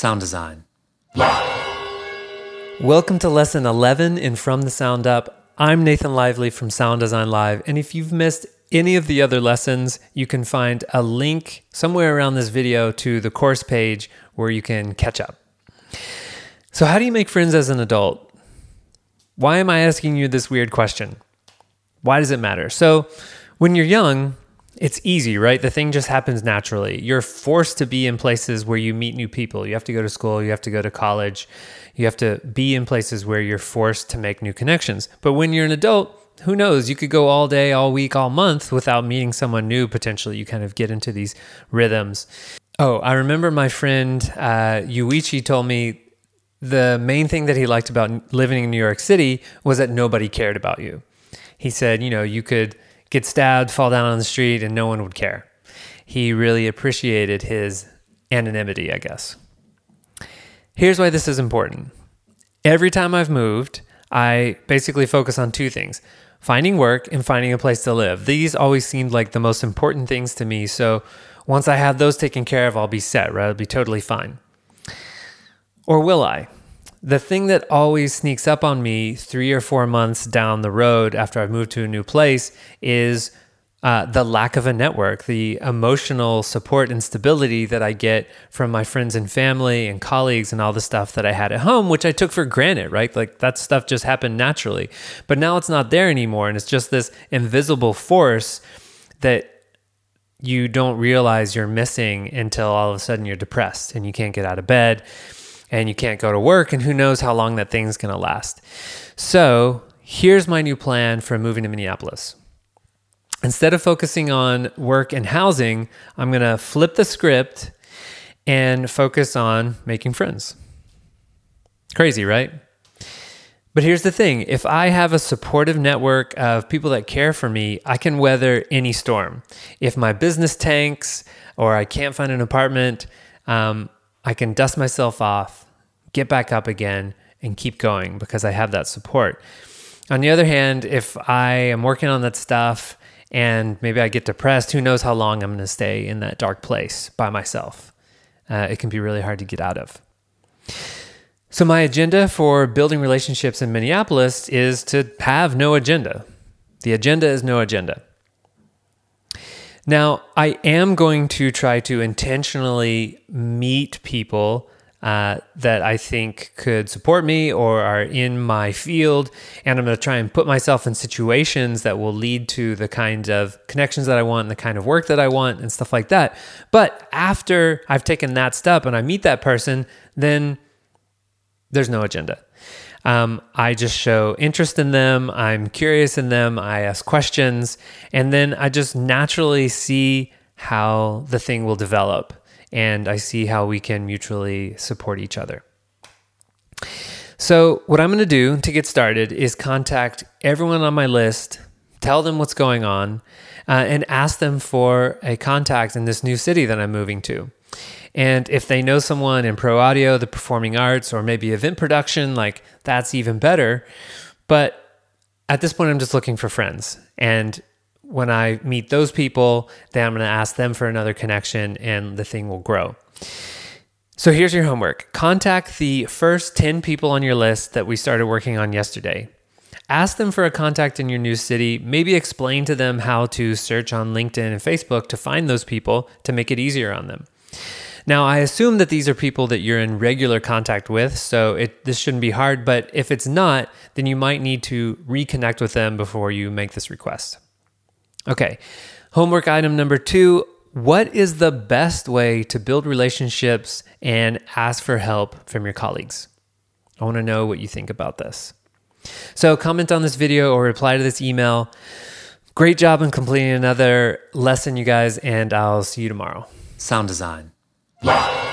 Sound Design Live. Welcome to Lesson 11 in From the Sound Up. I'm Nathan Lively from Sound Design Live, and if you've missed any of the other lessons, you can find a link somewhere around this video to the course page where you can catch up. So how do you make friends as an adult? Why am I asking you this weird question? Why does it matter? So when you're young, it's easy, right? The thing just happens naturally. You're forced to be in places where you meet new people. You have to go to school. You have to go to college. You have to be in places where you're forced to make new connections. But when you're an adult, who knows? You could go all day, all week, all month without meeting someone new. Potentially, you kind of get into these rhythms. Oh, I remember my friend Yuichi told me the main thing that he liked about living in New York City was that nobody cared about you. He said, you could get stabbed, fall down on the street, and no one would care. He really appreciated his anonymity, I guess. Here's why this is important. Every time I've moved, I basically focus on two things: finding work and finding a place to live. These always seemed like the most important things to me, so once I have those taken care of, I'll be set, right? I'll be totally fine. Or will I? The thing that always sneaks up on me 3 or 4 months down the road after I've moved to a new place is the lack of a network, the emotional support and stability that I get from my friends and family and colleagues and all the stuff that I had at home, which I took for granted, right? Like that stuff just happened naturally. But now it's not there anymore. And it's just this invisible force that you don't realize you're missing until all of a sudden you're depressed and you can't get out of bed and you can't go to work, and who knows how long that thing's gonna last. So here's my new plan for moving to Minneapolis. Instead of focusing on work and housing, I'm gonna flip the script and focus on making friends. Crazy, right? But here's the thing. If I have a supportive network of people that care for me, I can weather any storm. If my business tanks or I can't find an apartment, I can dust myself off, get back up again, and keep going because I have that support. On the other hand, if I am working on that stuff and maybe I get depressed, who knows how long I'm going to stay in that dark place by myself. It can be really hard to get out of. So my agenda for building relationships in Minneapolis is to have no agenda. The agenda is no agenda. Now, I am going to try to intentionally meet people that I think could support me or are in my field, and I'm going to try and put myself in situations that will lead to the kind of connections that I want and the kind of work that I want and stuff like that. But after I've taken that step and I meet that person, then there's no agenda. I just show interest in them, I'm curious in them, I ask questions, and then I just naturally see how the thing will develop, and I see how we can mutually support each other. So what I'm going to do to get started is contact everyone on my list, tell them what's going on, and ask them for a contact in this new city that I'm moving to. And if they know someone in pro audio, the performing arts, or maybe event production, like that's even better. But at this point, I'm just looking for friends. And when I meet those people, then I'm going to ask them for another connection and the thing will grow. So here's your homework. Contact the first 10 people on your list that we started working on yesterday. Ask them for a contact in your new city. Maybe explain to them how to search on LinkedIn and Facebook to find those people to make it easier on them. Now, I assume that these are people that you're in regular contact with, so this shouldn't be hard, but if it's not, then you might need to reconnect with them before you make this request. Okay, homework item number 2, what is the best way to build relationships and ask for help from your colleagues? I want to know what you think about this. So comment on this video or reply to this email. Great job in completing another lesson, you guys, and I'll see you tomorrow. Sound Design Live.